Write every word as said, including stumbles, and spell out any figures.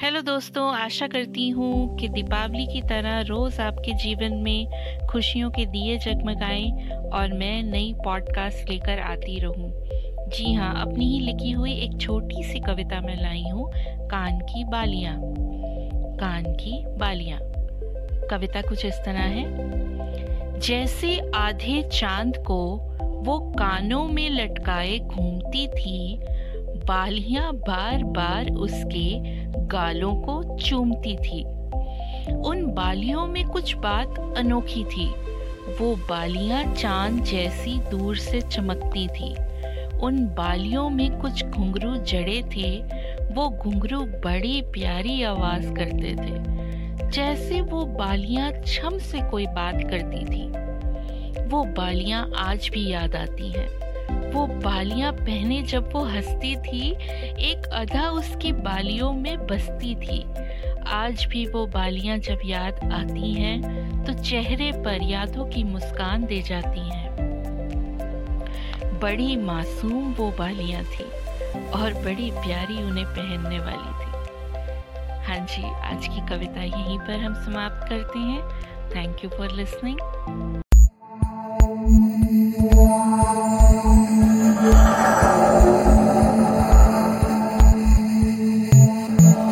Hello दोस्तों, आशा करती हूँ कि दीपावली की तरह रोज़ आपके जीवन में खुशियों के दिए जगमगाएं और मैं नई पॉडकास्ट लेकर आती रहूँ। जी हाँ, अपनी ही लिखी हुई एक छोटी सी कविता मैं लाई हूँ, कान की बालियाँ। कान की बालियाँ कविता कुछ इस तरह है। जैसे आधे चांद को वो कानों में लटकाए घूमती थी, बालियाँ बार बार उसके गालों को चूमती थी। उन बालियों में कुछ बात अनोखी थी। वो बालियां चांद जैसी दूर से चमकती थी। उन बालियों में कुछ घुंघरू जड़े थे। वो घुंघरू बड़ी प्यारी आवाज करते थे, जैसे वो बालियां छम से कोई बात करती थी। वो बालियां आज भी याद आती हैं। वो बालियां पहने जब वो हंसती थी, एक अदा उसकी बालियों में बसती थी। आज भी वो बालियां जब याद आती हैं तो चेहरे पर यादों की मुस्कान दे जाती हैं। बड़ी मासूम वो बालियां थी और बड़ी प्यारी उन्हें पहनने वाली थी। हाँ जी, आज की कविता यहीं पर हम समाप्त करते हैं। Thank you for listening.